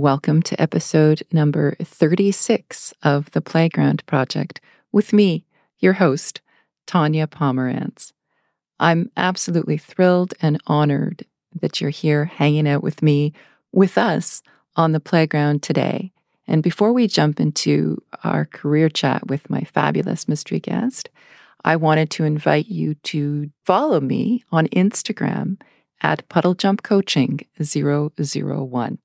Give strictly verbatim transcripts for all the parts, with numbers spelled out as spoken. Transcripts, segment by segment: Welcome to episode number thirty-six of The Playground Project with me, your host, Tanya Pomerantz. I'm absolutely thrilled and honored that you're here hanging out with me, with us, on the playground today. And before we jump into our career chat with my fabulous mystery guest, I wanted to invite you to follow me on Instagram at puddle jump coaching zero zero one.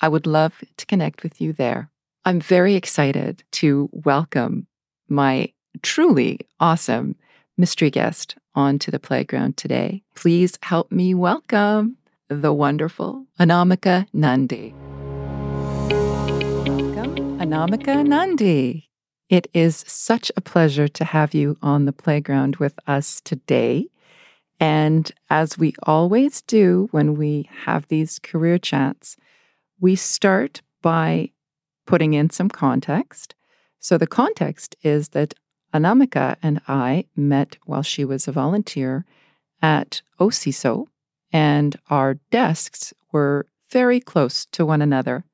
I would love to connect with you there. I'm very excited to welcome my truly awesome mystery guest onto the playground today. Please help me welcome the wonderful Anamika Nandy. Welcome, Anamika Nandy. It is such a pleasure to have you on the playground with us today. And as we always do when we have these career chats, we start by putting in some context. So the context is that Anamika and I met while she was a volunteer at O C I S O, and our desks were very close to one another.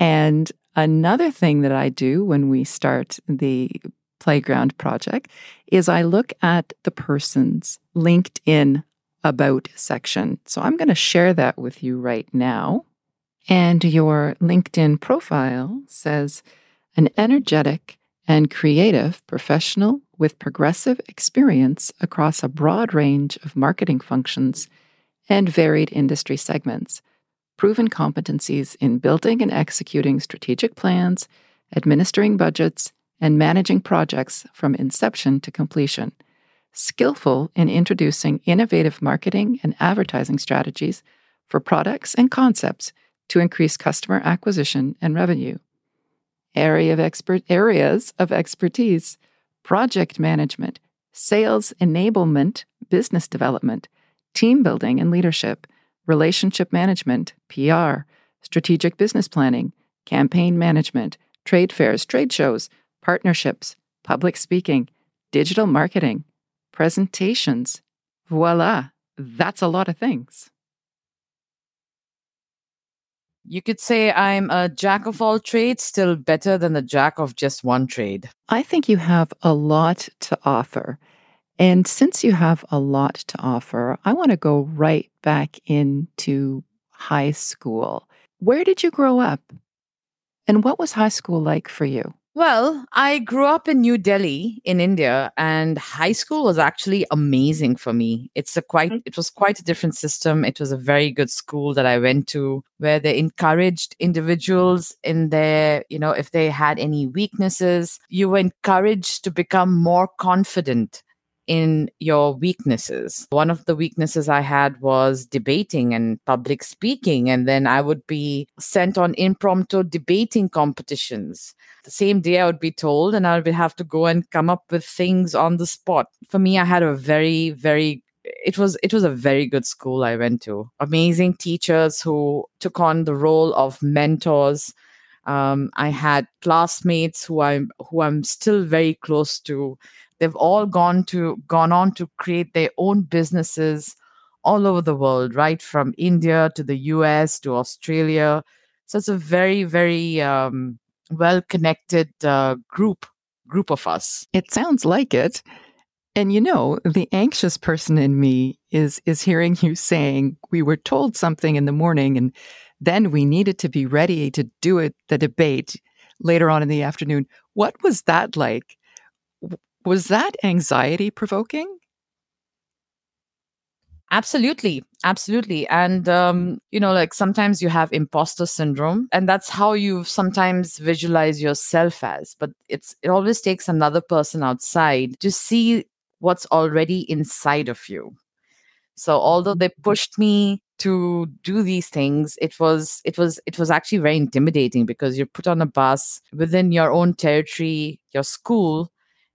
And another thing that I do when we start the playground project is I look at the person's LinkedIn about section. So I'm going to share that with you right now. And your LinkedIn profile says, an energetic and creative professional with progressive experience across a broad range of marketing functions and varied industry segments, proven competencies in building and executing strategic plans, administering budgets, and managing projects from inception to completion, skillful in introducing innovative marketing and advertising strategies for products and concepts to increase customer acquisition and revenue. Area of expert, areas of expertise, project management, sales enablement, business development, team building and leadership, relationship management, P R, strategic business planning, campaign management, trade fairs, trade shows, partnerships, public speaking, digital marketing, presentations. Voila, that's a lot of things. You could say I'm a jack of all trades, still better than the jack of just one trade. I think you have a lot to offer. And since you have a lot to offer, I want to go right back into high school. Where did you grow up? And what was high school like for you? Well, I grew up in New Delhi in India, and high school was actually amazing for me. It's a quite, it was quite a different system. It was a very good school that I went to, where they encouraged individuals in their, you know, if they had any weaknesses, you were encouraged to become more confident in your weaknesses. One of the weaknesses I had was debating and public speaking. And then I would be sent on impromptu debating competitions. The same day I would be told, and I would have to go and come up with things on the spot. For me, I had a very, very It was it was a very good school I went to. Amazing teachers who took on the role of mentors. Um, I had classmates who I'm who I'm still very close to. They've all gone to gone on to create their own businesses all over the world, right from India to the U S to Australia. So it's a very, very um, well-connected uh, group group of us. It sounds like it. And you know, the anxious person in me is is hearing you saying we were told something in the morning, and then we needed to be ready to do it. The debate later on in the afternoon. What was that like? Was that anxiety provoking? Absolutely. Absolutely. And, um, you know, like sometimes you have imposter syndrome, and that's how you sometimes visualize yourself as. But it's it always takes another person outside to see what's already inside of you. So although they pushed me to do these things, it was it was it was actually very intimidating, because you're put on a bus within your own territory, your school,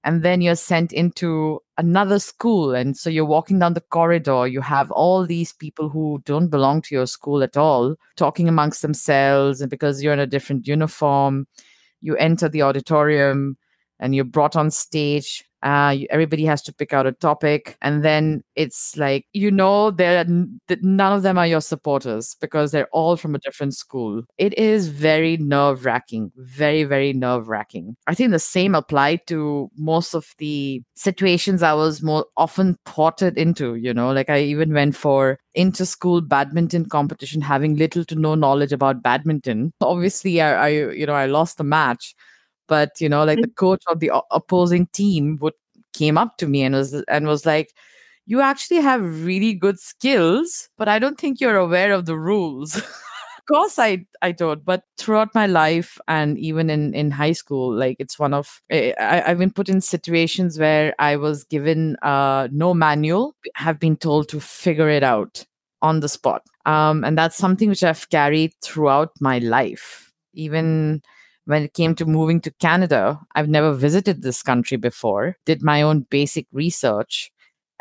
and then you're sent into another school. And so you're walking down the corridor. You have all these people who don't belong to your school at all talking amongst themselves. And because you're in a different uniform, you enter the auditorium and you're brought on stage. Uh, everybody has to pick out a topic. And then it's like, you know, they're, none of them are your supporters because they're all from a different school. It is very nerve-wracking, very, very nerve-wracking. I think the same applied to most of the situations I was more often thwarted into, you know, like I even went for inter-school badminton competition, having little to no knowledge about badminton. Obviously, I, I you know, I lost the match. But, you know, like the coach of the opposing team would came up to me and was and was like, you actually have really good skills, but I don't think you're aware of the rules. Of course, I, I don't. But throughout my life and even in, in high school, like it's one of I, I've been put in situations where I was given uh, no manual, have been told to figure it out on the spot. Um, and that's something which I've carried throughout my life, even when it came to moving to Canada. I've never visited this country before, did my own basic research,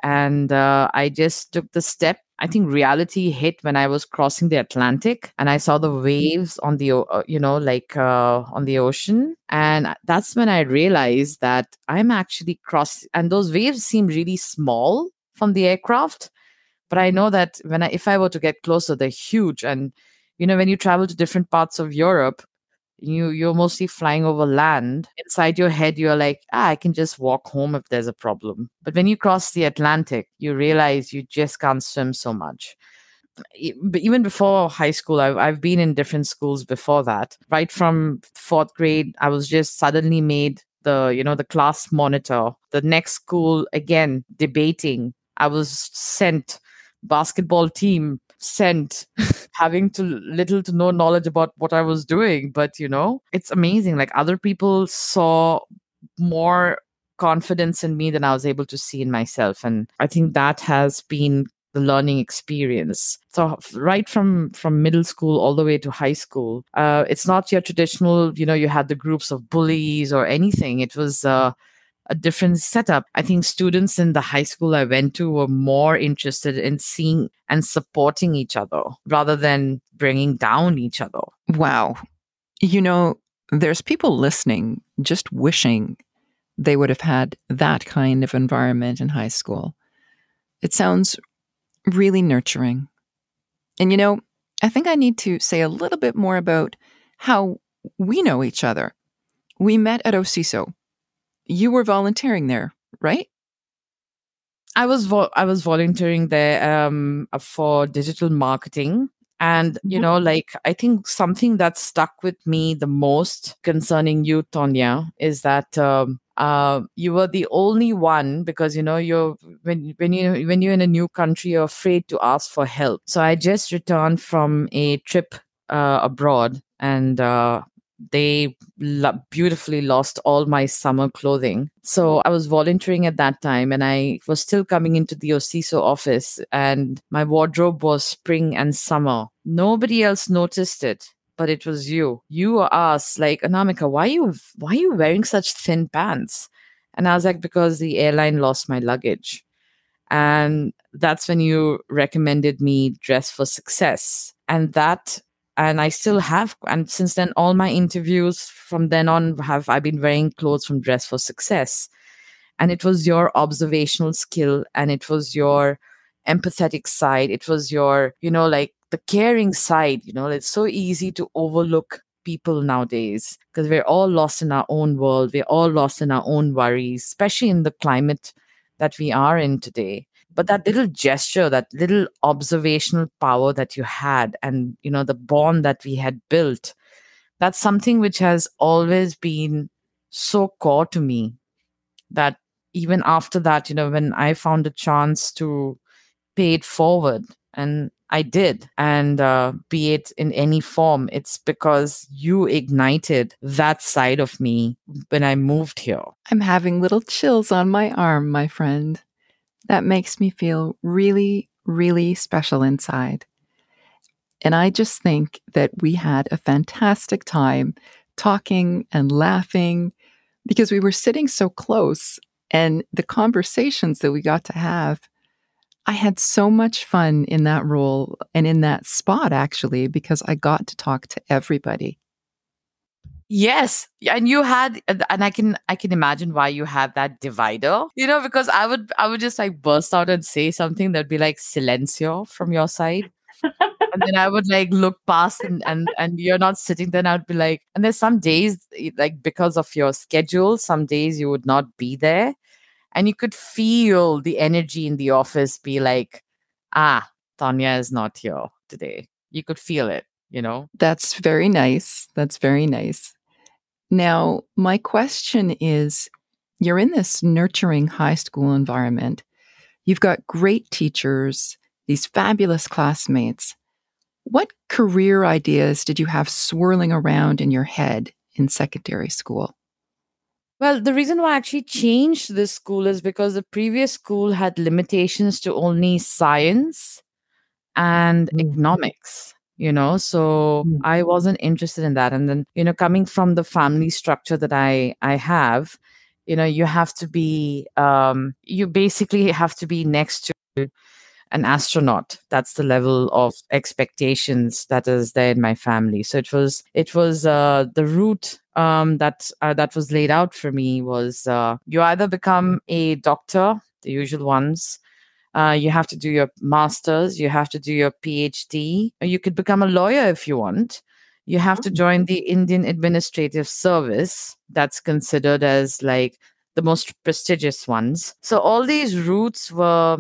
and uh, I just took the step. I think reality hit when I was crossing the Atlantic and I saw the waves on the, uh, you know, like uh, on the ocean. And that's when I realized that I'm actually crossing, and those waves seem really small from the aircraft. But I know that when I, if I were to get closer, they're huge. And, you know, when you travel to different parts of Europe, You, you're mostly flying over land. Inside your head, you're like, ah, I can just walk home if there's a problem. But when you cross the Atlantic, you realize you just can't swim so much. But even before high school, I've, I've been in different schools before that. Right from fourth grade, I was just suddenly made the, you know, the class monitor. The next school, again, debating. I was sent, basketball team sent, having to little to no knowledge about what I was doing. But, you know, it's amazing. Like other people saw more confidence in me than I was able to see in myself. And I think that has been the learning experience. So right from, from middle school all the way to high school, uh, it's not your traditional, you know, you had the groups of bullies or anything. It was uh, a different setup. I think students in the high school I went to were more interested in seeing and supporting each other rather than bringing down each other. Wow. You know, there's people listening just wishing they would have had that kind of environment in high school. It sounds really nurturing. And, you know, I think I need to say a little bit more about how we know each other. We met at O C I S O. You were volunteering there, right? I was vo- I was volunteering there um, for digital marketing. And, you know, like, I think something that stuck with me the most concerning you, Tonya, is that um, uh, you were the only one, because, you know, you're when when you when you're in a new country, you're afraid to ask for help. So I just returned from a trip uh, abroad, and uh They lo- beautifully lost all my summer clothing. So I was volunteering at that time, and I was still coming into the O C I S O office, and my wardrobe was spring and summer. Nobody else noticed it, but it was you. You asked, like, Anamika, why are you, why are you wearing such thin pants? And I was like, because the airline lost my luggage. And that's when you recommended me Dress for Success. And that... And I still have, and since then, all my interviews from then on have I've been wearing clothes from Dress for Success. And it was your observational skill, and it was your empathetic side. It was your, you know, like the caring side. You know, it's so easy to overlook people nowadays because we're all lost in our own world. We're all lost in our own worries, especially in the climate that we are in today. But that little gesture, that little observational power that you had, and, you know, the bond that we had built, that's something which has always been so core to me that even after that, you know, when I found a chance to pay it forward, and I did, and uh, be it in any form, it's because you ignited that side of me when I moved here. I'm having little chills on my arm, my friend. That makes me feel really, really special inside. And I just think that we had a fantastic time talking and laughing because we were sitting so close, and the conversations that we got to have, I had so much fun in that role and in that spot, actually, because I got to talk to everybody. Yes. And you had, and I can, I can imagine why you have that divider, you know, because I would, I would just like burst out and say something that'd be like silencio from your side. And then I would like look past and, and, and you're not sitting there. And I'd be like, and there's some days like because of your schedule, some days you would not be there. And you could feel the energy in the office be like, ah, Tanya is not here today. You could feel it, you know? That's very nice. That's very nice. Now, my question is, you're in this nurturing high school environment. You've got great teachers, these fabulous classmates. What career ideas did you have swirling around in your head in secondary school? Well, the reason why I actually changed this school is because the previous school had limitations to only science and mm. economics, you know, so mm. I wasn't interested in that. And then, you know, coming from the family structure that I, I have, you know, you have to be, um, you basically have to be next to an astronaut. That's the level of expectations that is there in my family. So it was, it was uh, the route um, that uh, that was laid out for me was uh, you either become a doctor, the usual ones. Uh, you have to do your master's. You have to do your PhD. Or you could become a lawyer if you want. You have to join the Indian Administrative Service. That's considered as like the most prestigious ones. So all these routes were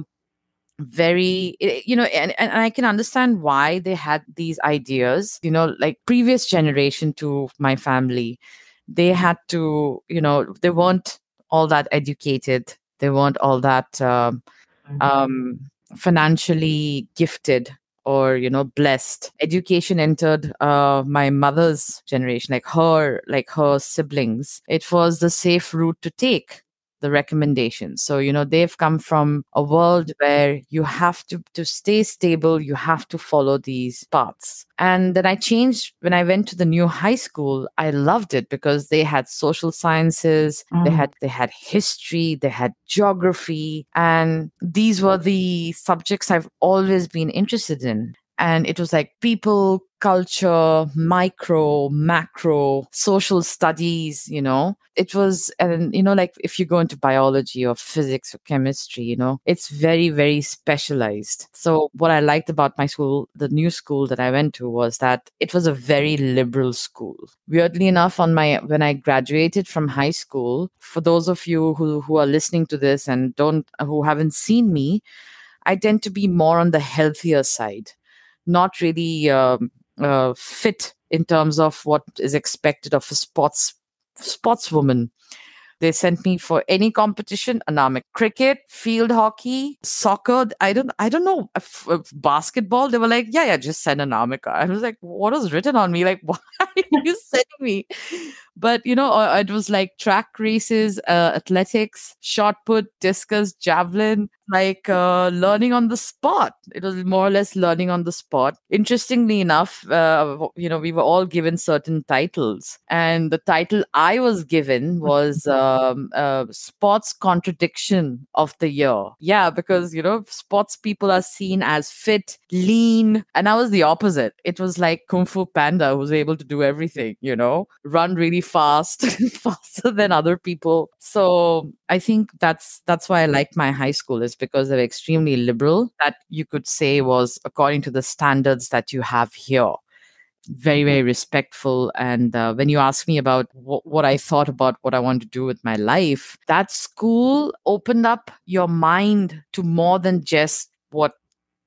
very, you know, and, and I can understand why they had these ideas, you know, like previous generation to my family, they had to, you know, they weren't all that educated. They weren't all that uh, mm-hmm. um, financially gifted or, you know, blessed. Education entered uh, my mother's generation, like her, like her siblings. It was the safe route to take. The recommendations. So, you know, they've come from a world where you have to, to stay stable, you have to follow these paths. And then I changed when I went to the new high school. I loved it because they had social sciences, mm. they had they had history, they had geography, and these were the subjects I've always been interested in. And it was like people, culture, micro, macro, social studies, you know. It was, and you know, like if you go into biology or physics or chemistry, you know, it's very, very specialized. So what I liked about my school, the new school that I went to, was that it was a very liberal school. Weirdly enough, on my when I graduated from high school, for those of you who, who are listening to this and don't, who haven't seen me, I tend to be more on the healthier side. Not really um, uh, fit in terms of what is expected of a sports sportswoman. They sent me for any competition, Anamika, cricket, field hockey, soccer. I don't, I don't know, f- f- basketball. They were like, yeah, yeah, just send Anamika. I was like, what is written on me? Like, why are you sending me? But you know, it was like track races, uh, athletics, shot put, discus, javelin, like uh, learning on the spot. It was more or less learning on the spot. Interestingly enough, uh, you know, we were all given certain titles, and the title I was given was um, uh, Sports Contradiction of the Year. Yeah, because, you know, sports people are seen as fit, lean, and I was the opposite. It was like Kung Fu Panda, who's able to do everything, you know, run really fast, faster than other people. So I think that's that's why I like my high school, is because they're extremely liberal. That you could say was according to the standards that you have here. Very, very respectful. And uh, when you ask me about wh- what I thought about what I want to do with my life, that school opened up your mind to more than just what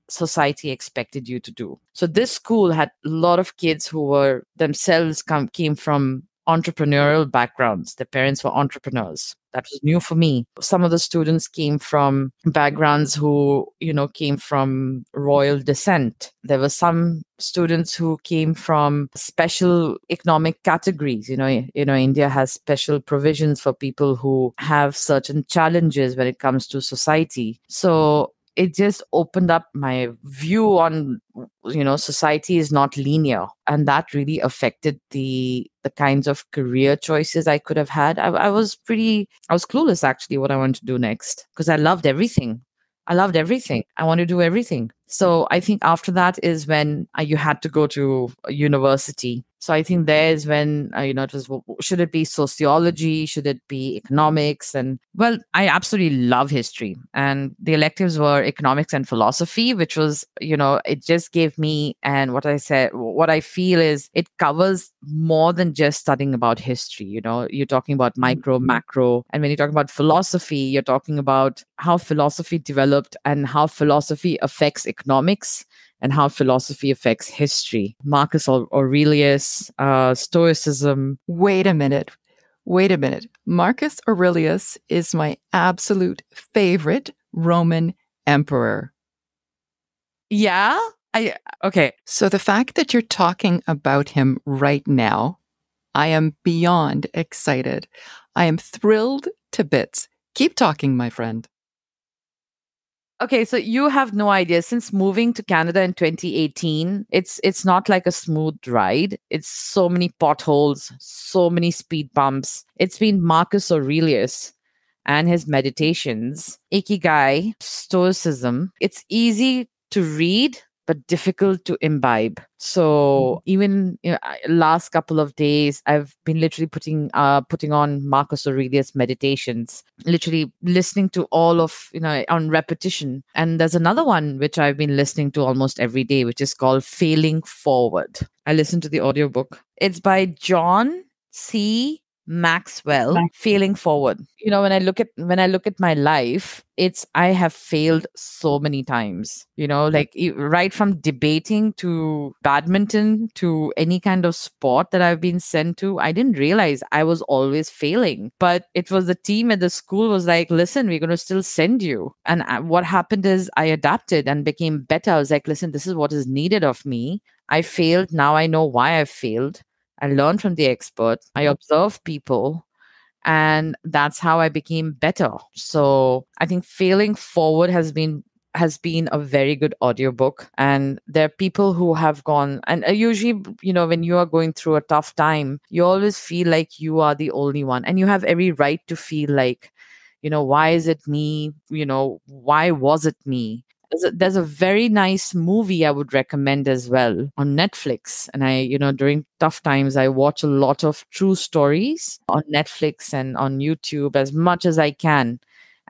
society expected you to do. So this school had a lot of kids who were themselves come, came from entrepreneurial backgrounds. Their parents were entrepreneurs. That was new for me. Some of the students came from backgrounds who, you know, came from royal descent. There were some students who came from special economic categories. You know, you know, India has special provisions for people who have certain challenges when it comes to society. So it just opened up my view on, you know, society is not linear. And that really affected the the kinds of career choices I could have had. I, I was pretty, I was clueless actually what I wanted to do next, because I loved everything. I loved everything. I want to do everything. So I think after that is when you had to go to university. So I think there's when, uh, you know, it was, should it be sociology? Should it be economics? And well, I absolutely love history. And the electives were economics and philosophy, which was, you know, it just gave me, and what I said, what I feel is it covers more than just studying about history. You know, you're talking about micro, macro. And when you're talking about philosophy, you're talking about how philosophy developed and how philosophy affects economics, and how philosophy affects history. Marcus Aurelius, uh, Stoicism. Wait a minute. Wait a minute. Marcus Aurelius is my absolute favorite Roman emperor. Yeah? I okay. So the fact that you're talking about him right now, I am beyond excited. I am thrilled to bits. Keep talking, my friend. Okay, so you have no idea. Since moving to Canada in twenty eighteen, it's it's not like a smooth ride. It's so many potholes, so many speed bumps. It's been Marcus Aurelius and his meditations, Ikigai, Stoicism. It's easy to read, but difficult to imbibe. So even, you know, last couple of days, I've been literally putting uh, putting on Marcus Aurelius meditations, literally listening to all of, you know, on repetition. And there's another one which I've been listening to almost every day, which is called Failing Forward. I listened to the audiobook. It's by John C. Maxwell, Maxwell, Failing Forward. You know, when I look at when I look at my life, it's I have failed so many times, you know, like right from debating to badminton to any kind of sport that I've been sent to. I didn't realize I was always failing, but it was the team at the school was like, listen, we're going to still send you. And I, what happened is I adapted and became better. I was like, listen, this is what is needed of me. I failed. Now I know why I failed. I learned from the expert. I observed people, and that's how I became better. So I think Failing Forward has been has been a very good audiobook. And there are people who have gone, and usually, you know, when you are going through a tough time, you always feel like you are the only one, and you have every right to feel like, you know, why is it me? You know, why was it me? There's a, there's a very nice movie I would recommend as well on Netflix. And I, you know, during tough times, I watch a lot of true stories on Netflix and on YouTube as much as I can.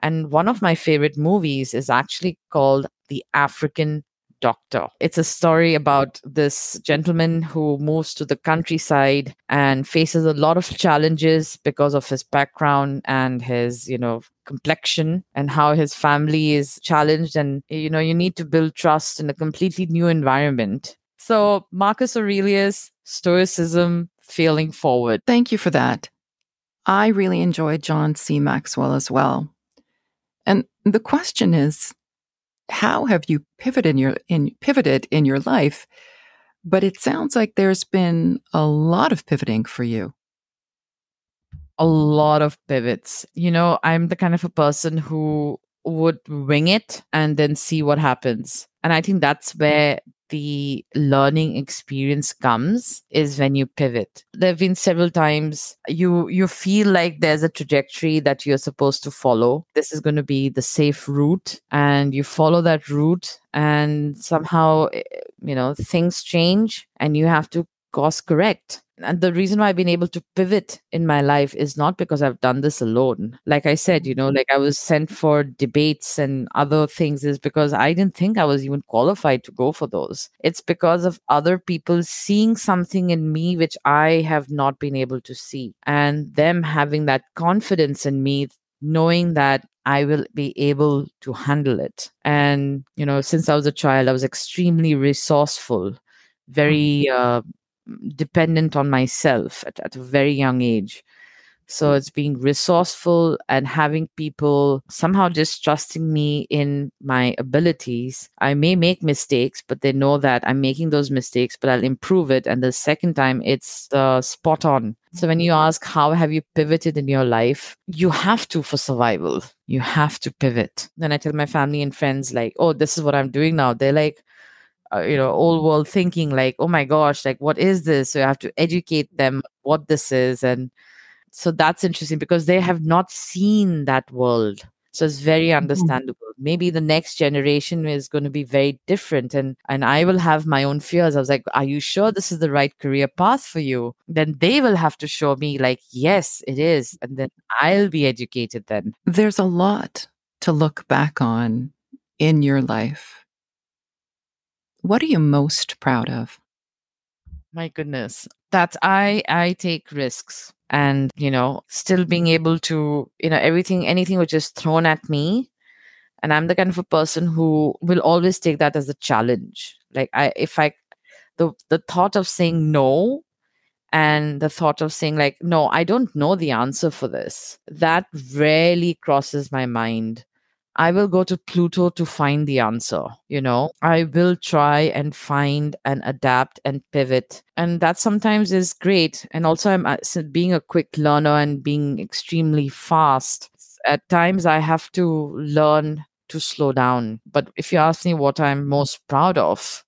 And one of my favorite movies is actually called The African Doctor. It's a story about this gentleman who moves to the countryside and faces a lot of challenges because of his background and his, you know, complexion, and how his family is challenged. And, you know, you need to build trust in a completely new environment. So Marcus Aurelius, Stoicism, Failing Forward. Thank you for that. I really enjoyed John C. Maxwell as well. And the question is, how have you pivoted in your in pivoted in your life? But it sounds like there's been a lot of pivoting for you. A lot of pivots. You know, I'm the kind of a person who would wing it and then see what happens. And I think that's where the learning experience comes, is when you pivot. There have been several times you you feel like there's a trajectory that you're supposed to follow. This is going to be the safe route, and you follow that route, and somehow, you know, things change and you have to course correct. And the reason why I've been able to pivot in my life is not because I've done this alone. Like I said, you know, like I was sent for debates and other things is because I didn't think I was even qualified to go for those. It's because of other people seeing something in me which I have not been able to see, and them having that confidence in me, knowing that I will be able to handle it. And, you know, since I was a child, I was extremely resourceful, very... Uh, dependent on myself at, at a very young age. So it's being resourceful and having people somehow just trusting me in my abilities. I may make mistakes, but they know that I'm making those mistakes, but I'll improve it. And the second time, it's uh, spot on. So when you ask, how have you pivoted in your life? You have to for survival. You have to pivot. Then I tell my family and friends like, oh, this is what I'm doing now. They're like, Uh, you know, old world thinking like, oh my gosh, like, what is this? So you have to educate them what this is. And so that's interesting because they have not seen that world. So it's very understandable. Mm-hmm. Maybe the next generation is going to be very different. And, and I will have my own fears. I was like, are you sure this is the right career path for you? Then they will have to show me like, yes, it is. And then I'll be educated then. There's a lot to look back on in your life. What are you most proud of? My goodness, that I I take risks and, you know, still being able to, you know, everything, anything which is thrown at me. And I'm the kind of a person who will always take that as a challenge. Like I, if I, the, the thought of saying no and the thought of saying like, no, I don't know the answer for this, that rarely crosses my mind. I will go to Pluto to find the answer, you know. I will try and find and adapt and pivot. And that sometimes is great. And also, I'm being a quick learner and being extremely fast. At times, I have to learn to slow down. But if you ask me what I'm most proud of,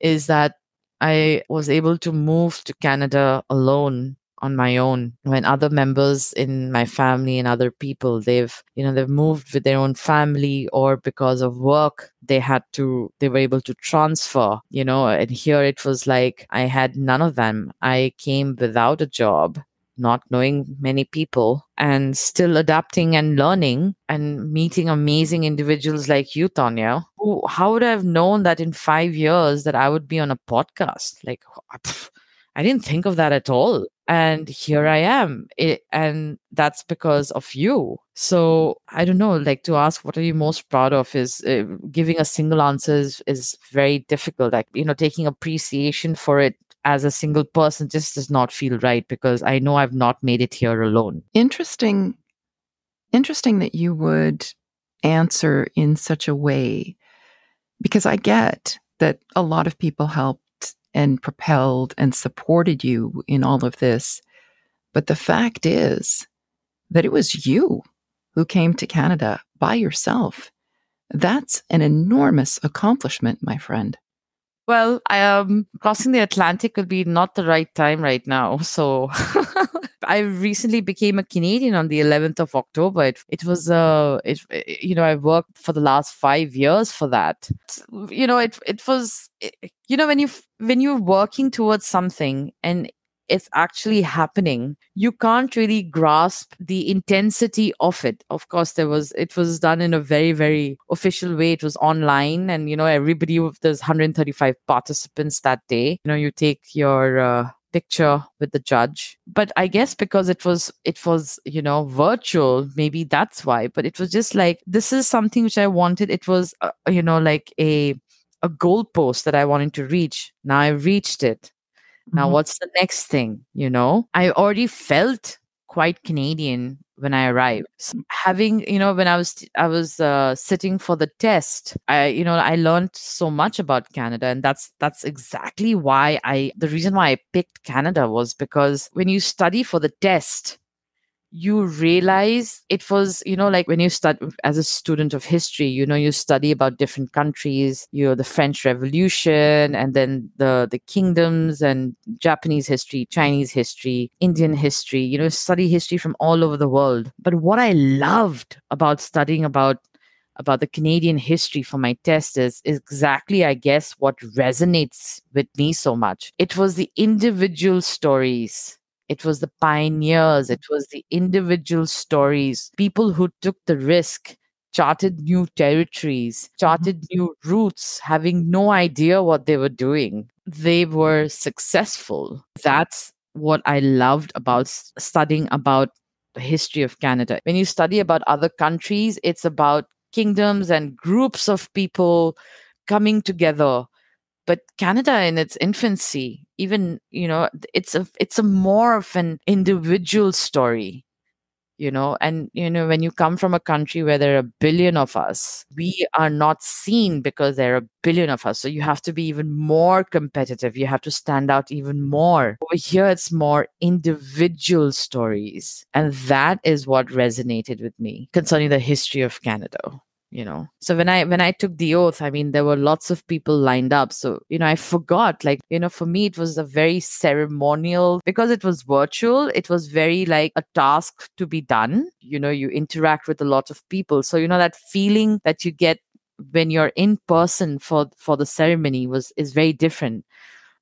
is that I was able to move to Canada alone. On my own, when other members in my family and other people, they've, you know, they've moved with their own family or because of work, they had to, they were able to transfer, you know, and here it was like, I had none of them. I came without a job, not knowing many people and still adapting and learning and meeting amazing individuals like you, Tanya. Who, how would I have known that in five years that I would be on a podcast? Like, pff, I didn't think of that at all. And here I am. It, and that's because of you. So I don't know, like to ask, what are you most proud of is uh, giving a single answer is, is very difficult. Like, you know, taking appreciation for it as a single person just does not feel right because I know I've not made it here alone. Interesting. Interesting that you would answer in such a way, because I get that a lot of people help and propelled and supported you in all of this. But the fact is that it was you who came to Canada by yourself. That's an enormous accomplishment, my friend. Well, I, um, crossing the Atlantic will be not the right time right now. So I recently became a Canadian on the eleventh of October. It, it was, uh, it, you know, I worked for the last five years for that. You know, it it was, it, you know, when you when you're working towards something and it's actually happening, you can't really grasp the intensity of it. Of course, there was it was done in a very, very official way. It was online and, you know, everybody, there's one hundred thirty-five participants that day. You know, you take your uh, picture with the judge. But I guess because it was, it was, you know, virtual, maybe that's why. But it was just like, this is something which I wanted. It was, uh, you know, like a, a goalpost that I wanted to reach. Now I reached it. Now, what's the next thing? You know, I already felt quite Canadian when I arrived. So having, you know, when I was, I was uh, sitting for the test, I, you know, I learned so much about Canada. And that's, that's exactly why I, the reason why I picked Canada was because when you study for the test, you realize it was, you know, like when you study as a student of history, you know, you study about different countries, you know, the French Revolution and then the, the kingdoms and Japanese history, Chinese history, Indian history, you know, study history from all over the world. But what I loved about studying about about the Canadian history for my test is, is exactly, I guess, what resonates with me so much. It was the individual stories. It was the pioneers. It was the individual stories. People who took the risk, charted new territories, charted new routes, having no idea what they were doing. They were successful. That's what I loved about studying about the history of Canada. When you study about other countries, it's about kingdoms and groups of people coming together. But Canada in its infancy, even, you know, it's a it's a more of an individual story, you know. And, you know, when you come from a country where there are a billion of us, we are not seen because there are a billion of us. So you have to be even more competitive. You have to stand out even more. Over here, it's more individual stories. And that is what resonated with me concerning the history of Canada. you know. So when I when I took the oath, I mean, there were lots of people lined up. So, you know, I forgot, like, you know, for me, it was a very ceremonial, because it was virtual. It was very like a task to be done. You know, you interact with a lot of people. So, you know, that feeling that you get when you're in person for, for the ceremony was is very different.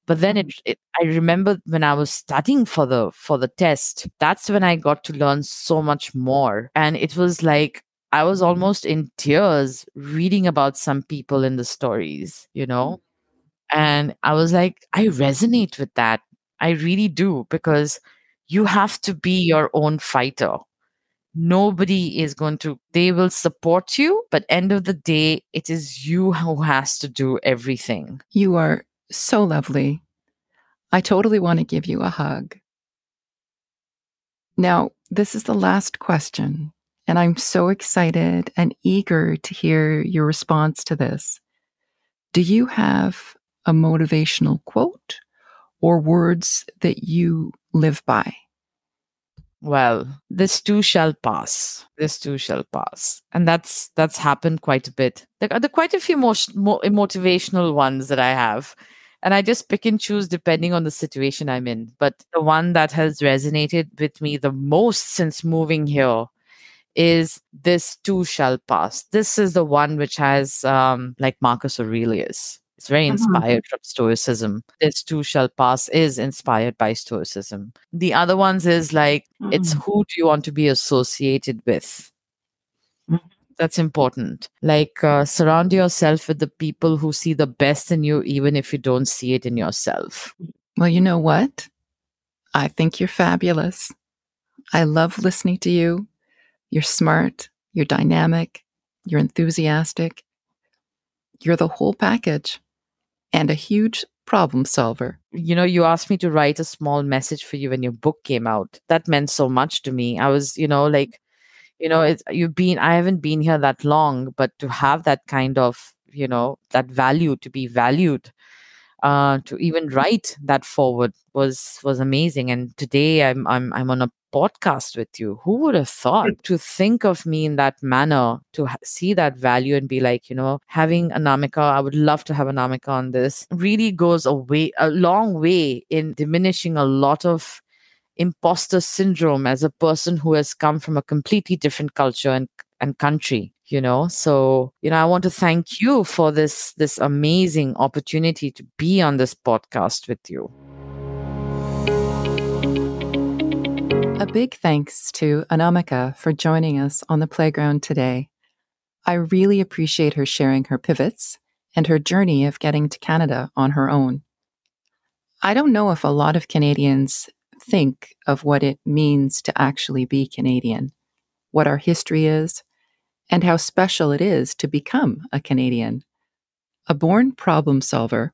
But then it, it, I remember when I was studying for the for the test, that's when I got to learn so much more. And it was like, I was almost in tears reading about some people in the stories, you know. And I was like, I resonate with that. I really do, because you have to be your own fighter. Nobody is going to, they will support you, but end of the day, it is you who has to do everything. You are so lovely. I totally want to give you a hug. Now, this is the last question, and I'm so excited and eager to hear your response to this. Do you have a motivational quote or words that you live by? Well, this too shall pass. This too shall pass. And that's that's happened quite a bit. There are quite a few more, more motivational ones that I have. And I just pick and choose depending on the situation I'm in. But the one that has resonated with me the most since moving here is this too shall pass. This is the one which has um, like Marcus Aurelius. It's very inspired from Stoicism. This too shall pass is inspired by Stoicism. The other ones is like, mm. it's who do you want to be associated with? Mm. That's important. Like uh, surround yourself with the people who see the best in you, even if you don't see it in yourself. Well, you know what? I think you're fabulous. I love listening to you. You're smart. You're dynamic. You're enthusiastic. You're the whole package and a huge problem solver. You know, you asked me to write a small message for you when your book came out. That meant so much to me. I was, you know, like, you know, it's, you've been, I haven't been here that long, but to have that kind of, you know, that value, to be valued, uh, to even write that forward was, was amazing. And today I'm, I'm, I'm on a podcast with you. Who would have thought to think of me in that manner, to ha- see that value and be like, you know, having Anamika, I would love to have Anamika on this, really goes a way, a long way in diminishing a lot of imposter syndrome as a person who has come from a completely different culture and, and country, you know. So, you know, I want to thank you for this, this amazing opportunity to be on this podcast with you. A big thanks to Anamika for joining us on the playground today. I really appreciate her sharing her pivots and her journey of getting to Canada on her own. I don't know if a lot of Canadians think of what it means to actually be Canadian, what our history is, and how special it is to become a Canadian. A born problem solver,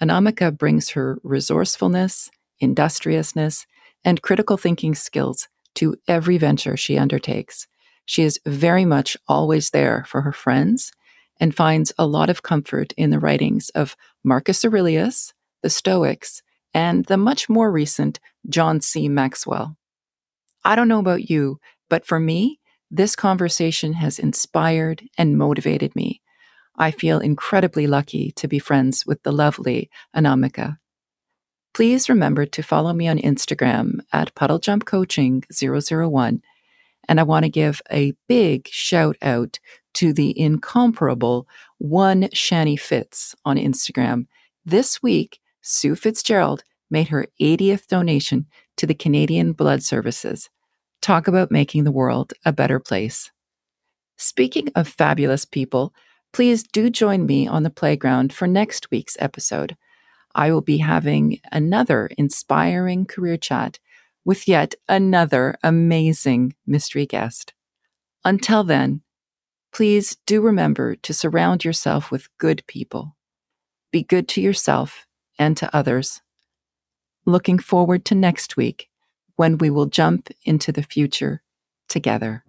Anamika brings her resourcefulness, industriousness, and critical thinking skills to every venture she undertakes. She is very much always there for her friends and finds a lot of comfort in the writings of Marcus Aurelius, the Stoics, and the much more recent John C. Maxwell. I don't know about you, but for me, this conversation has inspired and motivated me. I feel incredibly lucky to be friends with the lovely Anamika. Please remember to follow me on Instagram at puddle jump coaching zero zero one. And I want to give a big shout out to the incomparable one shanny fitz on Instagram. This week, Sue Fitzgerald made her eightieth donation to the Canadian Blood Services. Talk about making the world a better place. Speaking of fabulous people, please do join me on the playground for next week's episode. I will be having another inspiring career chat with yet another amazing mystery guest. Until then, please do remember to surround yourself with good people. Be good to yourself and to others. Looking forward to next week when we will jump into the future together.